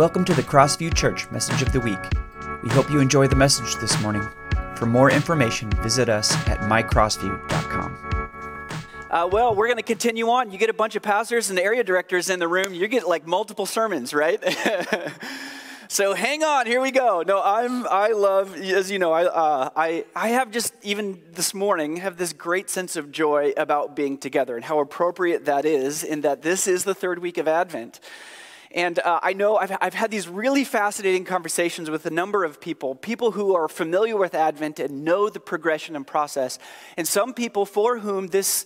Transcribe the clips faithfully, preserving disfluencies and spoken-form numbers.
Welcome to the Crossview Church Message of the Week. We hope you enjoy the message this morning. For more information, visit us at my crossview dot com. Uh, well, we're going to continue on. You get a bunch of pastors and area directors in the room. You get like multiple sermons, right? So hang on, here we go. No, I'm. I love, as you know, I. Uh, I. I have just even this morning have this great sense of joy about being together and how appropriate that is. In that this is the third week of Advent, and uh, I know I've I've had these really fascinating conversations with a number of people, people who are familiar with Advent and know the progression and process, and some people for whom this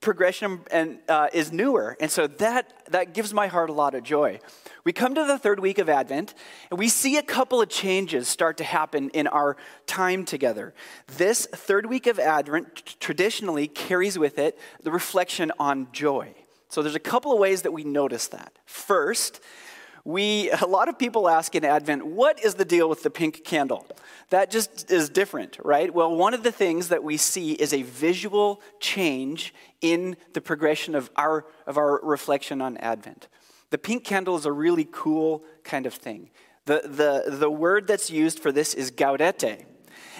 progression and uh, is newer, and so that that gives my heart a lot of joy. We come to the third week of Advent, and we see a couple of changes start to happen in our time together. This third week of Advent t- traditionally carries with it the reflection on joy. So there's a couple of ways that we notice that. First, we a lot of people ask in Advent, what is the deal with the pink candle? That just is different, right? Well, one of the things that we see is a visual change in the progression of our of our reflection on Advent. The pink candle is a really cool kind of thing. The the the word that's used for this is gaudete,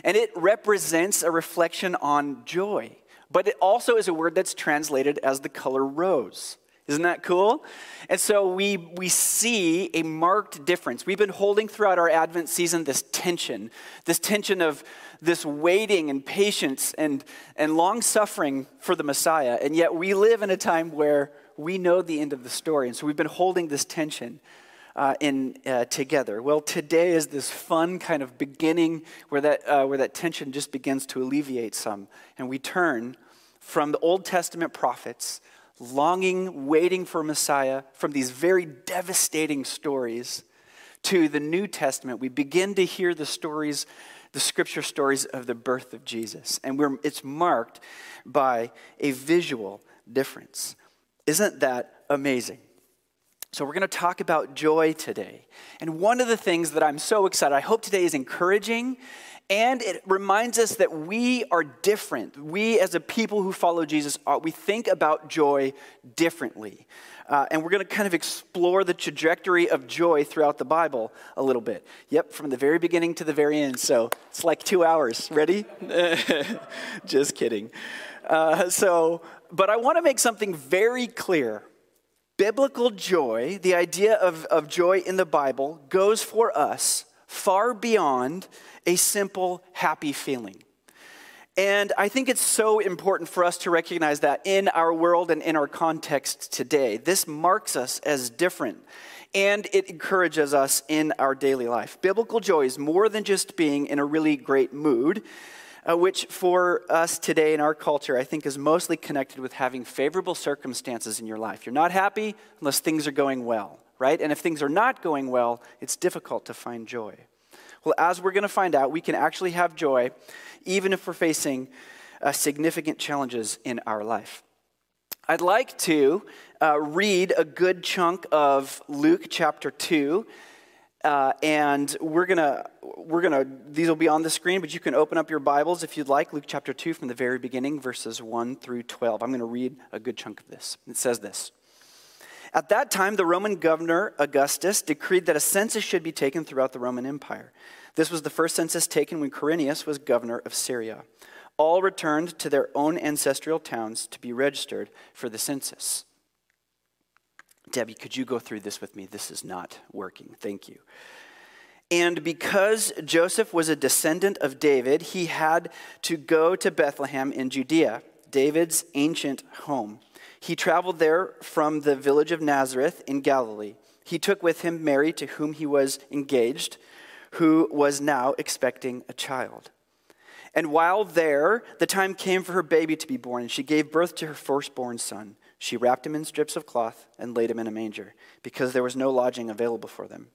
and it represents a reflection on joy, but it also is a word that's translated as the color rose. Isn't that cool? And so we we see a marked difference. We've been holding throughout our Advent season this tension, this tension of this waiting and patience and, and long-suffering for the Messiah. And yet we live in a time where we know the end of the story. And so we've been holding this tension uh, in uh, together. Well, today is this fun kind of beginning where that uh, where that tension just begins to alleviate some. And we turn from the Old Testament prophets longing, waiting for Messiah from these very devastating stories to the New Testament. We begin to hear the stories, the scripture stories of the birth of Jesus. And we're, it's marked by a visual difference. Isn't that amazing? So we're going to talk about joy today. And one of the things that I'm so excited, I hope today is encouraging, and it reminds us that we are different. We, as a people who follow Jesus, we think about joy differently. Uh, and we're going to kind of explore the trajectory of joy throughout the Bible a little bit. Yep, from the very beginning to the very end. So it's like two hours. Ready? Just kidding. Uh, so, but I want to make something very clear. Biblical joy, the idea of, of joy in the Bible, goes for us far beyond a simple happy feeling. And I think it's so important for us to recognize that in our world and in our context today. This marks us as different, and it encourages us in our daily life. Biblical joy is more than just being in a really great mood, uh, which for us today in our culture I think is mostly connected with having favorable circumstances in your life. You're not happy unless things are going well. Right? And if things are not going well, it's difficult to find joy. Well, as we're going to find out, we can actually have joy even if we're facing uh, significant challenges in our life. I'd like to uh, read a good chunk of Luke chapter two, uh, and we're gonna we're gonna these will be on the screen, but you can open up your Bibles if you'd like. Luke chapter two from the very beginning, verses one through twelve. I'm going to read a good chunk of this. It says this. At that time, the Roman governor, Augustus, decreed that a census should be taken throughout the Roman Empire. This was the first census taken when Corinius was governor of Syria. All returned to their own ancestral towns to be registered for the census. Debbie, could you go through this with me? This is not working. Thank you. And because Joseph was a descendant of David, he had to go to Bethlehem in Judea, David's ancient home. He traveled there from the village of Nazareth in Galilee. He took with him Mary, to whom he was engaged, who was now expecting a child. And while there, the time came for her baby to be born, and she gave birth to her firstborn son. She wrapped him in strips of cloth and laid him in a manger, because there was no lodging available for them.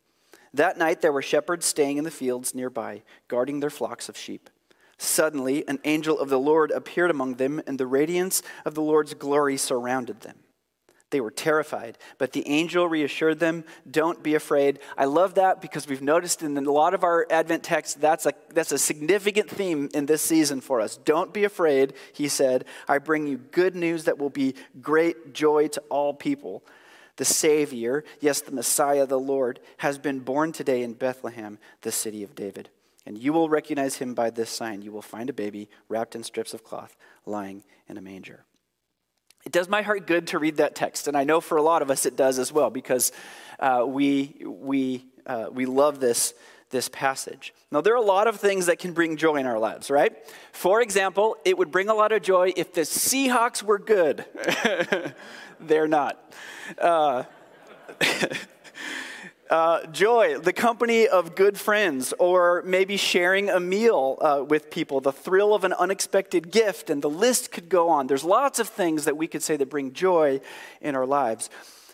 That night there were shepherds staying in the fields nearby, guarding their flocks of sheep. Suddenly, an angel of the Lord appeared among them, and the radiance of the Lord's glory surrounded them. They were terrified, but the angel reassured them, "Don't be afraid." I love that because we've noticed in a lot of our Advent texts, that's a, that's a significant theme in this season for us. Don't be afraid, he said. I bring you good news that will be great joy to all people. The Savior, yes, the Messiah, the Lord, has been born today in Bethlehem, the city of David. And you will recognize him by this sign. You will find a baby wrapped in strips of cloth, lying in a manger. It does my heart good to read that text, and I know for a lot of us it does as well, because uh, we we uh, we love this this passage. Now, there are a lot of things that can bring joy in our lives, right? For example, it would bring a lot of joy if the Seahawks were good. They're not. Uh, Uh, joy, the company of good friends, or maybe sharing a meal uh, with people, the thrill of an unexpected gift, and the list could go on. There's lots of things that we could say that bring joy in our lives.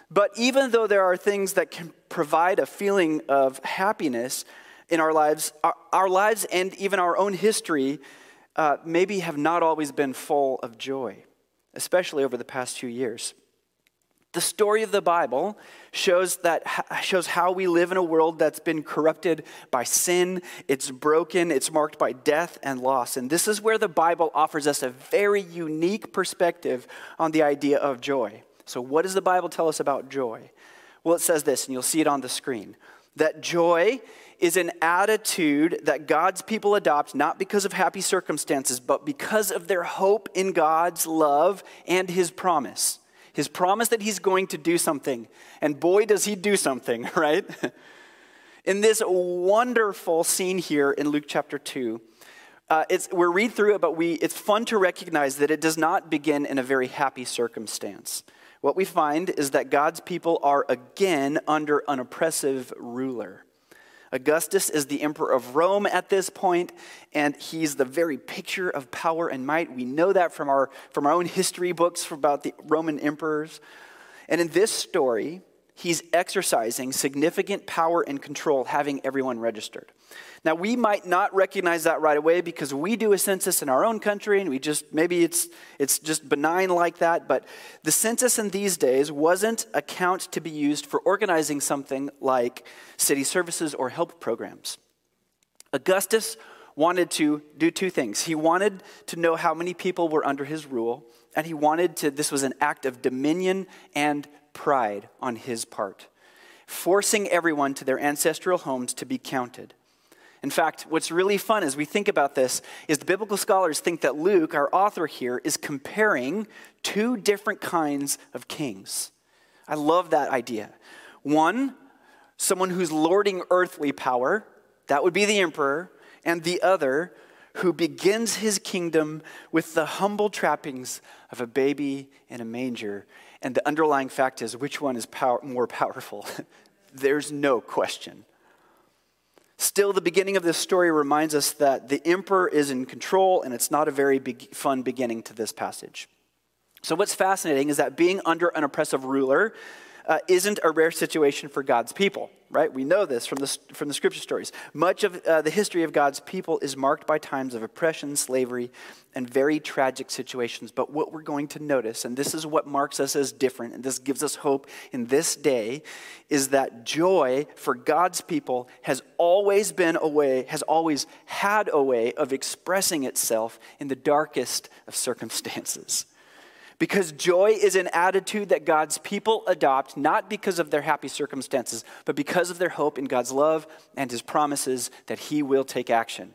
But even though there are things that can provide a feeling of happiness in our lives, our, our lives and even our own history uh, maybe have not always been full of joy, especially over the past few years. The story of the Bible shows that shows how we live in a world that's been corrupted by sin. It's broken, it's marked by death and loss. And this is where the Bible offers us a very unique perspective on the idea of joy. So what does the Bible tell us about joy? Well, it says this, and you'll see it on the screen, that joy is an attitude that God's people adopt not because of happy circumstances, but because of their hope in God's love and his promise. His promise that he's going to do something. And boy, does he do something, right? In this wonderful scene here in Luke chapter two, uh, it's, we're read through it, but we, it's fun to recognize that it does not begin in a very happy circumstance. What we find is that God's people are again under an oppressive ruler. Augustus is the emperor of Rome at this point, and he's the very picture of power and might. We know that from our, from our own history books about the Roman emperors. And in this story, he's exercising significant power and control, having everyone registered. Now, we might not recognize that right away because we do a census in our own country, and we just, maybe it's, it's just benign like that, but the census in these days wasn't a count to be used for organizing something like city services or help programs. Augustus wanted to do two things. He wanted to know how many people were under his rule, and he wanted to, this was an act of dominion and pride on his part, forcing everyone to their ancestral homes to be counted. In fact, what's really fun as we think about this is the biblical scholars think that Luke, our author here, is comparing two different kinds of kings. I love that idea. One, someone who's lording earthly power, that would be the emperor, and the other, who begins his kingdom with the humble trappings of a baby in a manger. And the underlying fact is, which one is power, more powerful? There's no question. Still, the beginning of this story reminds us that the emperor is in control, and it's not a very big, fun beginning to this passage. So what's fascinating is that being under an oppressive ruler Uh, isn't a rare situation for God's people, right? We know this from the, from the scripture stories. Much of uh, the history of God's people is marked by times of oppression, slavery, and very tragic situations. But what we're going to notice, and this is what marks us as different, and this gives us hope in this day, is that joy for God's people has always been a way, has always had a way of expressing itself in the darkest of circumstances. Because joy is an attitude that God's people adopt, not because of their happy circumstances, but because of their hope in God's love and his promises that he will take action.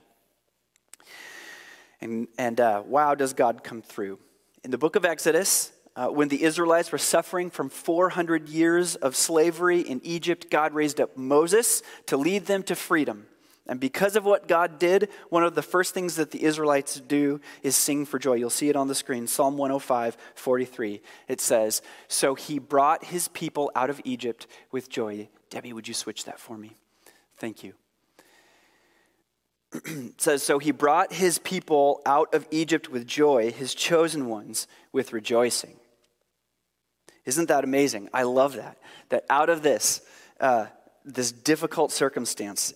And, and uh, wow, does God come through. In the book of Exodus, uh, when the Israelites were suffering from four hundred years of slavery in Egypt, God raised up Moses to lead them to freedom. And because of what God did, one of the first things that the Israelites do is sing for joy. You'll see it on the screen, Psalm one oh five, forty-three. It says, "So he brought his people out of Egypt with joy." Debbie, would you switch that for me? Thank you. It says, "So he brought his people out of Egypt with joy, his chosen ones with rejoicing." Isn't that amazing? I love that. That out of this, uh, this difficult circumstance,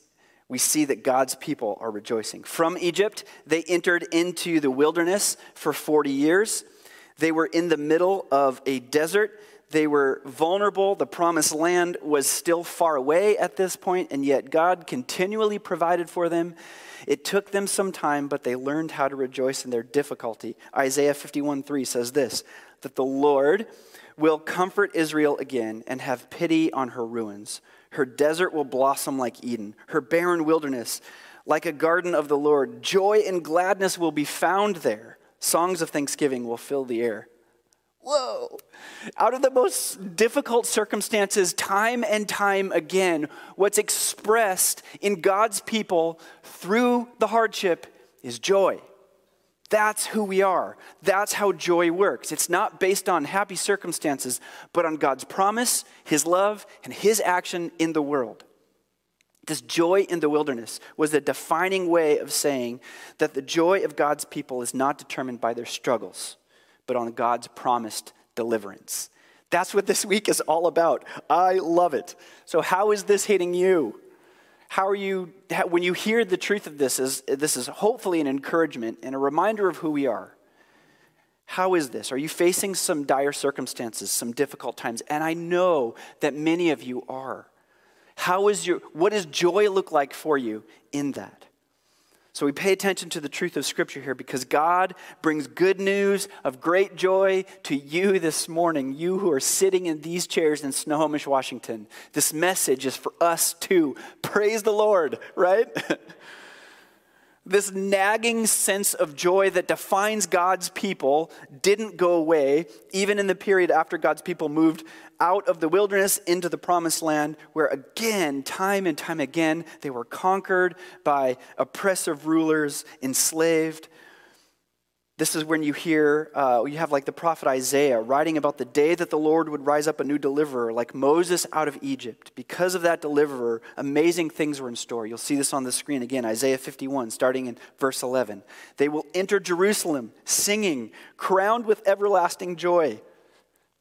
we see that God's people are rejoicing. From Egypt, they entered into the wilderness for forty years. They were in the middle of a desert. They were vulnerable. The promised land was still far away at this point, and yet God continually provided for them. It took them some time, but they learned how to rejoice in their difficulty. Isaiah fifty-one three says this, that the Lord will comfort Israel again and have pity on her ruins. Her desert will blossom like Eden, her barren wilderness like a garden of the Lord. Joy and gladness will be found there. Songs of thanksgiving will fill the air. Whoa! Out of the most difficult circumstances, time and time again, what's expressed in God's people through the hardship is joy. That's who we are. That's how joy works. It's not based on happy circumstances, but on God's promise, his love, and his action in the world. This joy in the wilderness was the defining way of saying that the joy of God's people is not determined by their struggles, but on God's promised deliverance. That's what this week is all about. I love it. So how is this hitting you? How are you, how, when you hear the truth of this, is, this is hopefully an encouragement and a reminder of who we are. How is this? Are you facing some dire circumstances, some difficult times? And I know that many of you are. How is your, what does joy look like for you in that? So we pay attention to the truth of Scripture here because God brings good news of great joy to you this morning, you who are sitting in these chairs in Snohomish, Washington. This message is for us too. Praise the Lord, right? This nagging sense of joy that defines God's people didn't go away, even in the period after God's people moved out of the wilderness into the promised land, where again, time and time again, they were conquered by oppressive rulers, enslaved. This is when you hear, uh, you have like the prophet Isaiah writing about the day that the Lord would rise up a new deliverer, like Moses out of Egypt. Because of that deliverer, amazing things were in store. You'll see this on the screen again, Isaiah fifty-one, starting in verse eleven. They will enter Jerusalem, singing, crowned with everlasting joy.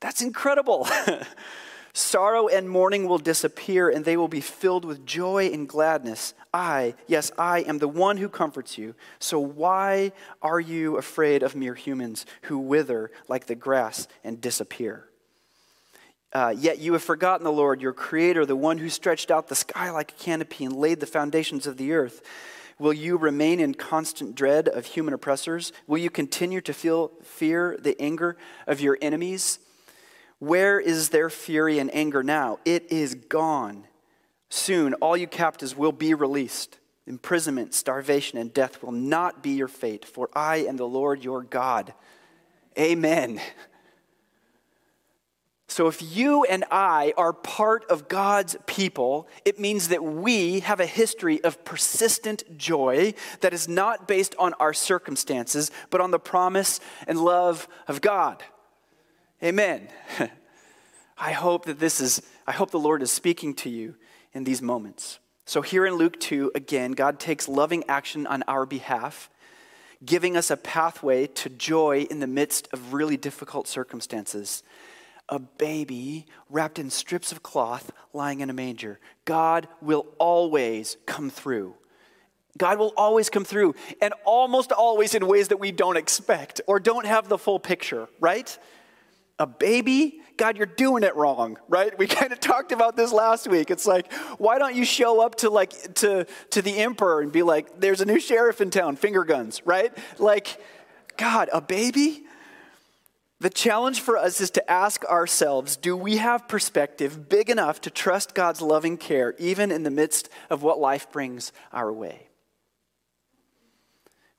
That's incredible. Sorrow and mourning will disappear, and they will be filled with joy and gladness. I, yes, I am the one who comforts you. So why are you afraid of mere humans who wither like the grass and disappear? Uh, yet you have forgotten the Lord, your creator, the one who stretched out the sky like a canopy and laid the foundations of the earth. Will you remain in constant dread of human oppressors? Will you continue to feel fear the anger of your enemies? Where is their fury and anger now? It is gone. Soon, all you captives will be released. Imprisonment, starvation, and death will not be your fate, for I am the Lord your God. Amen. So if you and I are part of God's people, it means that we have a history of persistent joy that is not based on our circumstances, but on the promise and love of God. Amen. I hope that this is, I hope the Lord is speaking to you in these moments. So here in Luke two, again, God takes loving action on our behalf, giving us a pathway to joy in the midst of really difficult circumstances. A baby wrapped in strips of cloth lying in a manger. God will always come through. God will always come through, and almost always in ways that we don't expect or don't have the full picture, right? A baby? God, you're doing it wrong, right? We kind of talked about this last week. It's like, why don't you show up to like to, to the emperor and be like, there's a new sheriff in town, finger guns, right? Like, God, a baby? The challenge for us is to ask ourselves, do we have perspective big enough to trust God's loving care, even in the midst of what life brings our way?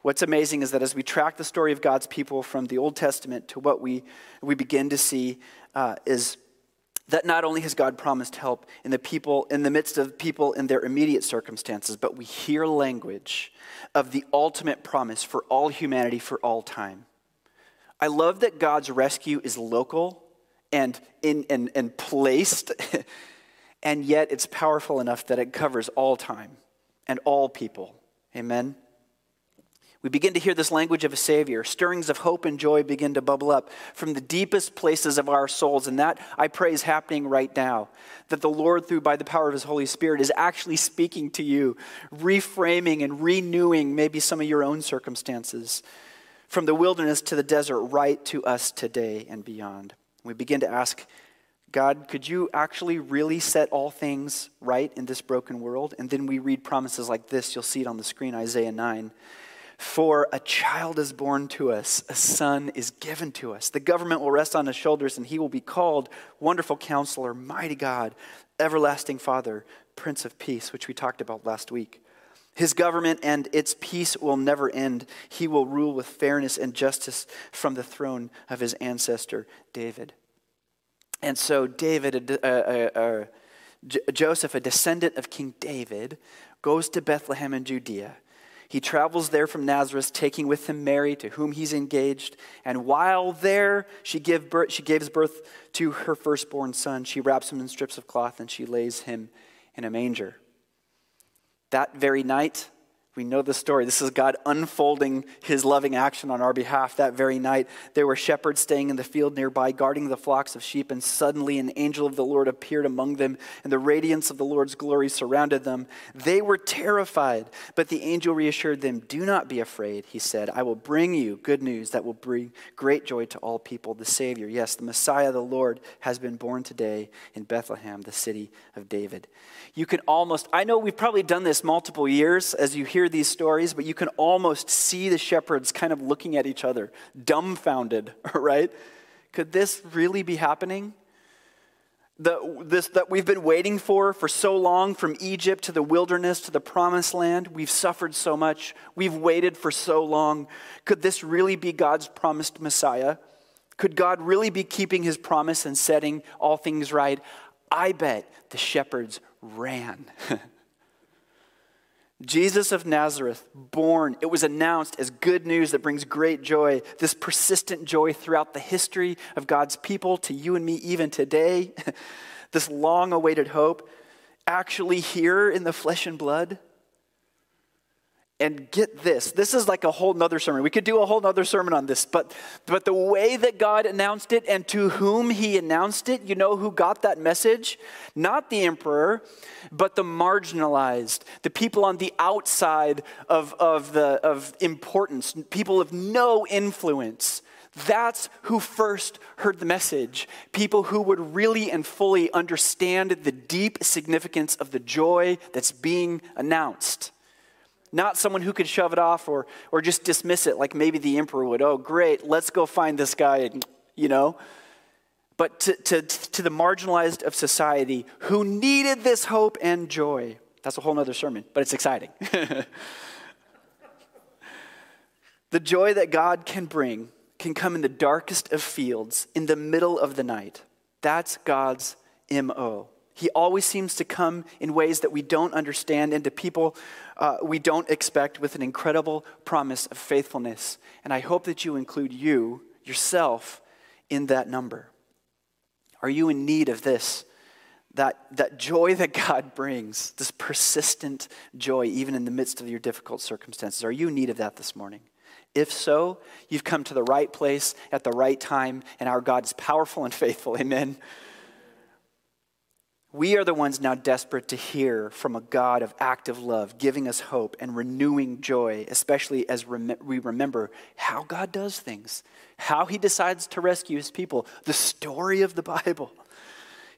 What's amazing is that as we track the story of God's people from the Old Testament to what we, we begin to see uh, is that not only has God promised help in the people, in the midst of people in their immediate circumstances, but we hear language of the ultimate promise for all humanity for all time. I love that God's rescue is local and in and, and placed, and yet it's powerful enough that it covers all time and all people. Amen. We begin to hear this language of a Savior. Stirrings of hope and joy begin to bubble up from the deepest places of our souls. And that, I pray, is happening right now. That the Lord, through by the power of his Holy Spirit, is actually speaking to you, reframing and renewing maybe some of your own circumstances. From the wilderness to the desert, right to us today and beyond. We begin to ask, God, could you actually really set all things right in this broken world? And then we read promises like this. You'll see it on the screen, Isaiah nine. For a child is born to us, a son is given to us. The government will rest on his shoulders, and he will be called Wonderful Counselor, Mighty God, Everlasting Father, Prince of Peace, which we talked about last week. His government and its peace will never end. He will rule with fairness and justice from the throne of his ancestor, David. And so David, uh, uh, uh, J- Joseph, a descendant of King David, goes to Bethlehem in Judea. He travels there from Nazareth, taking with him Mary, to whom he's engaged. And while there, she, give birth, she gives birth to her firstborn son. She wraps him in strips of cloth, and she lays him in a manger. That very night, we know the story. This is God unfolding his loving action on our behalf. That very night, there were shepherds staying in the field nearby, guarding the flocks of sheep, and suddenly an angel of the Lord appeared among them, and the radiance of the Lord's glory surrounded them. They were terrified, but the angel reassured them. Do not be afraid, he said. I will bring you good news that will bring great joy to all people. The Savior, yes, the Messiah, the Lord, has been born today in Bethlehem, the city of David. You can almost, I know we've probably done this multiple years as you hear these stories, but you can almost see the shepherds kind of looking at each other, dumbfounded, right? Could this really be happening? The, this that we've been waiting for for so long, from Egypt to the wilderness to the promised land, we've suffered so much, we've waited for so long. Could this really be God's promised Messiah? Could God really be keeping his promise and setting all things right? I bet the shepherds ran. Jesus of Nazareth, born, it was announced as good news that brings great joy, this persistent joy throughout the history of God's people, to you and me even today, this long-awaited hope, actually here in the flesh and blood. And get this, this is like a whole nother sermon. We could do a whole nother sermon on this, but, but the way that God announced it and to whom he announced it, you know who got that message? Not the emperor, but the marginalized, the people on the outside of, of, the, of importance, people of no influence. That's who first heard the message. People who would really and fully understand the deep significance of the joy that's being announced. Not someone who could shove it off or or just dismiss it like maybe the emperor would. Oh, great, let's go find this guy, and, you know. But to, to, to the marginalized of society who needed this hope and joy. That's a whole nother sermon, but it's exciting. The joy that God can bring can come in the darkest of fields, in the middle of the night. That's God's M O. He always seems to come in ways that we don't understand and to people uh, we don't expect, with an incredible promise of faithfulness. And I hope that you include you, yourself, in that number. Are you in need of this? That, that joy that God brings, this persistent joy, even in the midst of your difficult circumstances. Are you in need of that this morning? If so, you've come to the right place at the right time, and our God is powerful and faithful. Amen. We are the ones now desperate to hear from a God of active love, giving us hope and renewing joy, especially as rem- we remember how God does things, how he decides to rescue his people, the story of the Bible.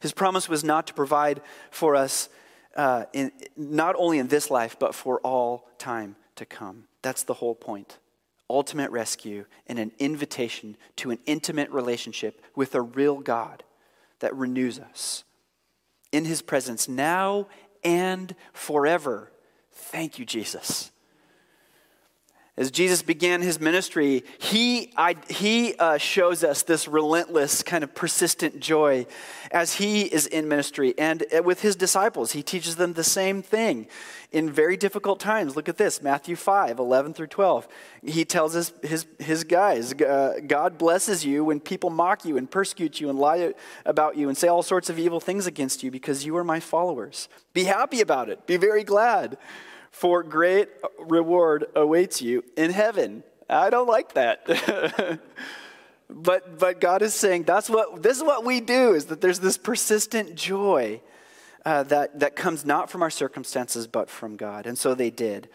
His promise was not to provide for us uh, in, not only in this life, but for all time to come. That's the whole point. Ultimate rescue and an invitation to an intimate relationship with a real God that renews us. In his presence now and forever. Thank you, Jesus. As Jesus began his ministry, he, I, he uh, shows us this relentless kind of persistent joy as he is in ministry. And with his disciples, he teaches them the same thing in very difficult times. Look at this, Matthew five, eleven through twelve. He tells his, his, his guys, uh, God blesses you when people mock you and persecute you and lie about you and say all sorts of evil things against you because you are my followers. Be happy about it. Be very glad. For great reward awaits you in heaven. I don't like that. but but God is saying that's what this is what we do, is that there's this persistent joy uh, that, that comes not from our circumstances but from God. And so they did.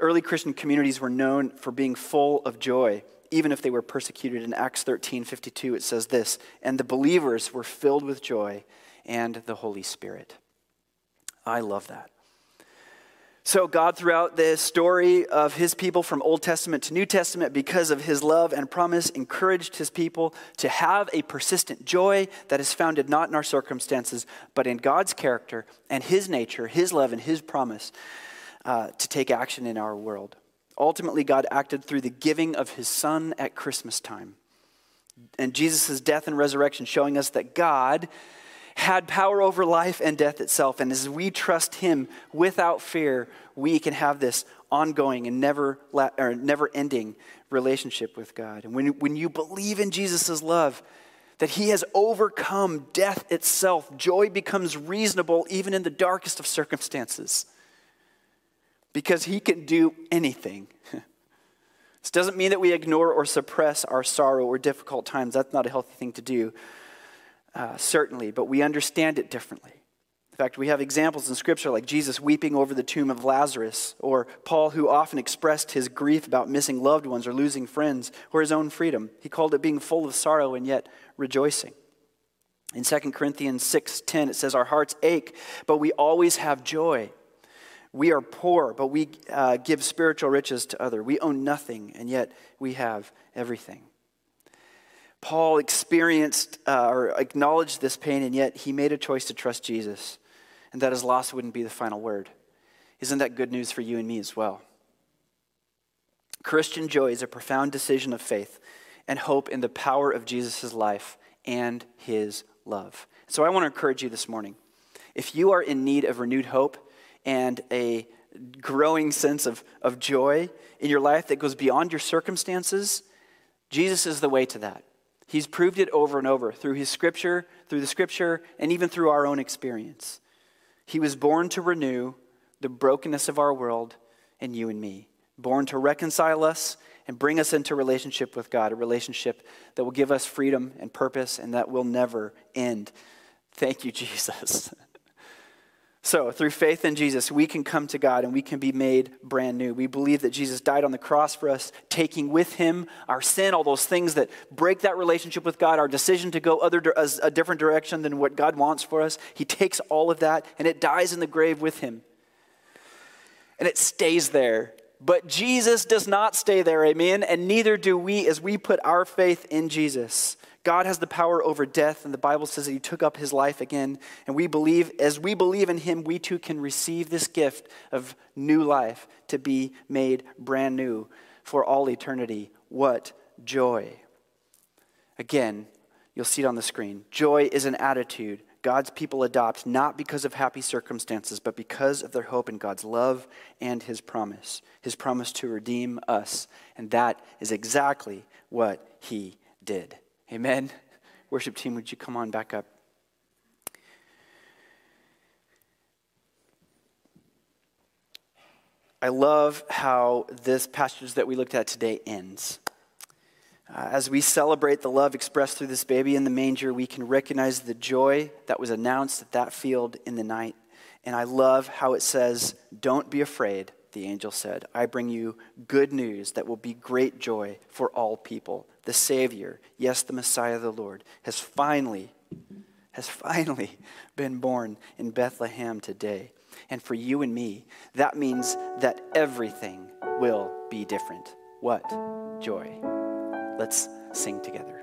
Early Christian communities were known for being full of joy, even if they were persecuted. In Acts thirteen fifty-two, it says this, and the believers were filled with joy and the Holy Spirit. I love that. So God, throughout the story of his people from Old Testament to New Testament, because of his love and promise, encouraged his people to have a persistent joy that is founded not in our circumstances, but in God's character and his nature, his love and his promise uh, to take action in our world. Ultimately, God acted through the giving of his son at Christmas time. And Jesus' death and resurrection showing us that God had power over life and death itself. And as we trust him without fear, we can have this ongoing and never la- or never-ending relationship with God. And when, when you believe in Jesus' love, that he has overcome death itself, joy becomes reasonable even in the darkest of circumstances. Because he can do anything. This doesn't mean that we ignore or suppress our sorrow or difficult times. That's not a healthy thing to do. Uh, certainly, but we understand it differently. In fact, we have examples in Scripture like Jesus weeping over the tomb of Lazarus, or Paul, who often expressed his grief about missing loved ones or losing friends, or his own freedom. He called it being full of sorrow and yet rejoicing. In Second Corinthians six ten, it says, our hearts ache, but we always have joy. We are poor, but we uh, give spiritual riches to others. We own nothing, and yet we have everything. Paul experienced uh, or acknowledged this pain, and yet he made a choice to trust Jesus, and that his loss wouldn't be the final word. Isn't that good news for you and me as well? Christian joy is a profound decision of faith and hope in the power of Jesus' life and his love. So I want to encourage you this morning. If you are in need of renewed hope and a growing sense of, of joy in your life that goes beyond your circumstances, Jesus is the way to that. He's proved it over and over through his scripture, through the scripture, and even through our own experience. He was born to renew the brokenness of our world and you and me. Born to reconcile us and bring us into relationship with God, a relationship that will give us freedom and purpose and that will never end. Thank you, Jesus. So, through faith in Jesus, we can come to God and we can be made brand new. We believe that Jesus died on the cross for us, taking with him our sin, all those things that break that relationship with God, our decision to go other a different direction than what God wants for us. He takes all of that and it dies in the grave with him. And it stays there. But Jesus does not stay there, amen? And neither do we as we put our faith in Jesus. God has the power over death, and the Bible says that he took up his life again. And we believe, as we believe in him, we too can receive this gift of new life to be made brand new for all eternity. What joy. Again, you'll see it on the screen. Joy is an attitude God's people adopt not because of happy circumstances, but because of their hope in God's love and his promise. His promise to redeem us. And that is exactly what he did. Amen. Worship team, would you come on back up? I love how this passage that we looked at today ends. Uh, as we celebrate the love expressed through this baby in the manger, we can recognize the joy that was announced at that field in the night. And I love how it says, "Don't be afraid," the angel said. "I bring you good news that will be great joy for all people. The Savior, yes, the Messiah, the Lord, has finally, has finally been born in Bethlehem today." And for you and me, that means that everything will be different. What joy. Let's sing together.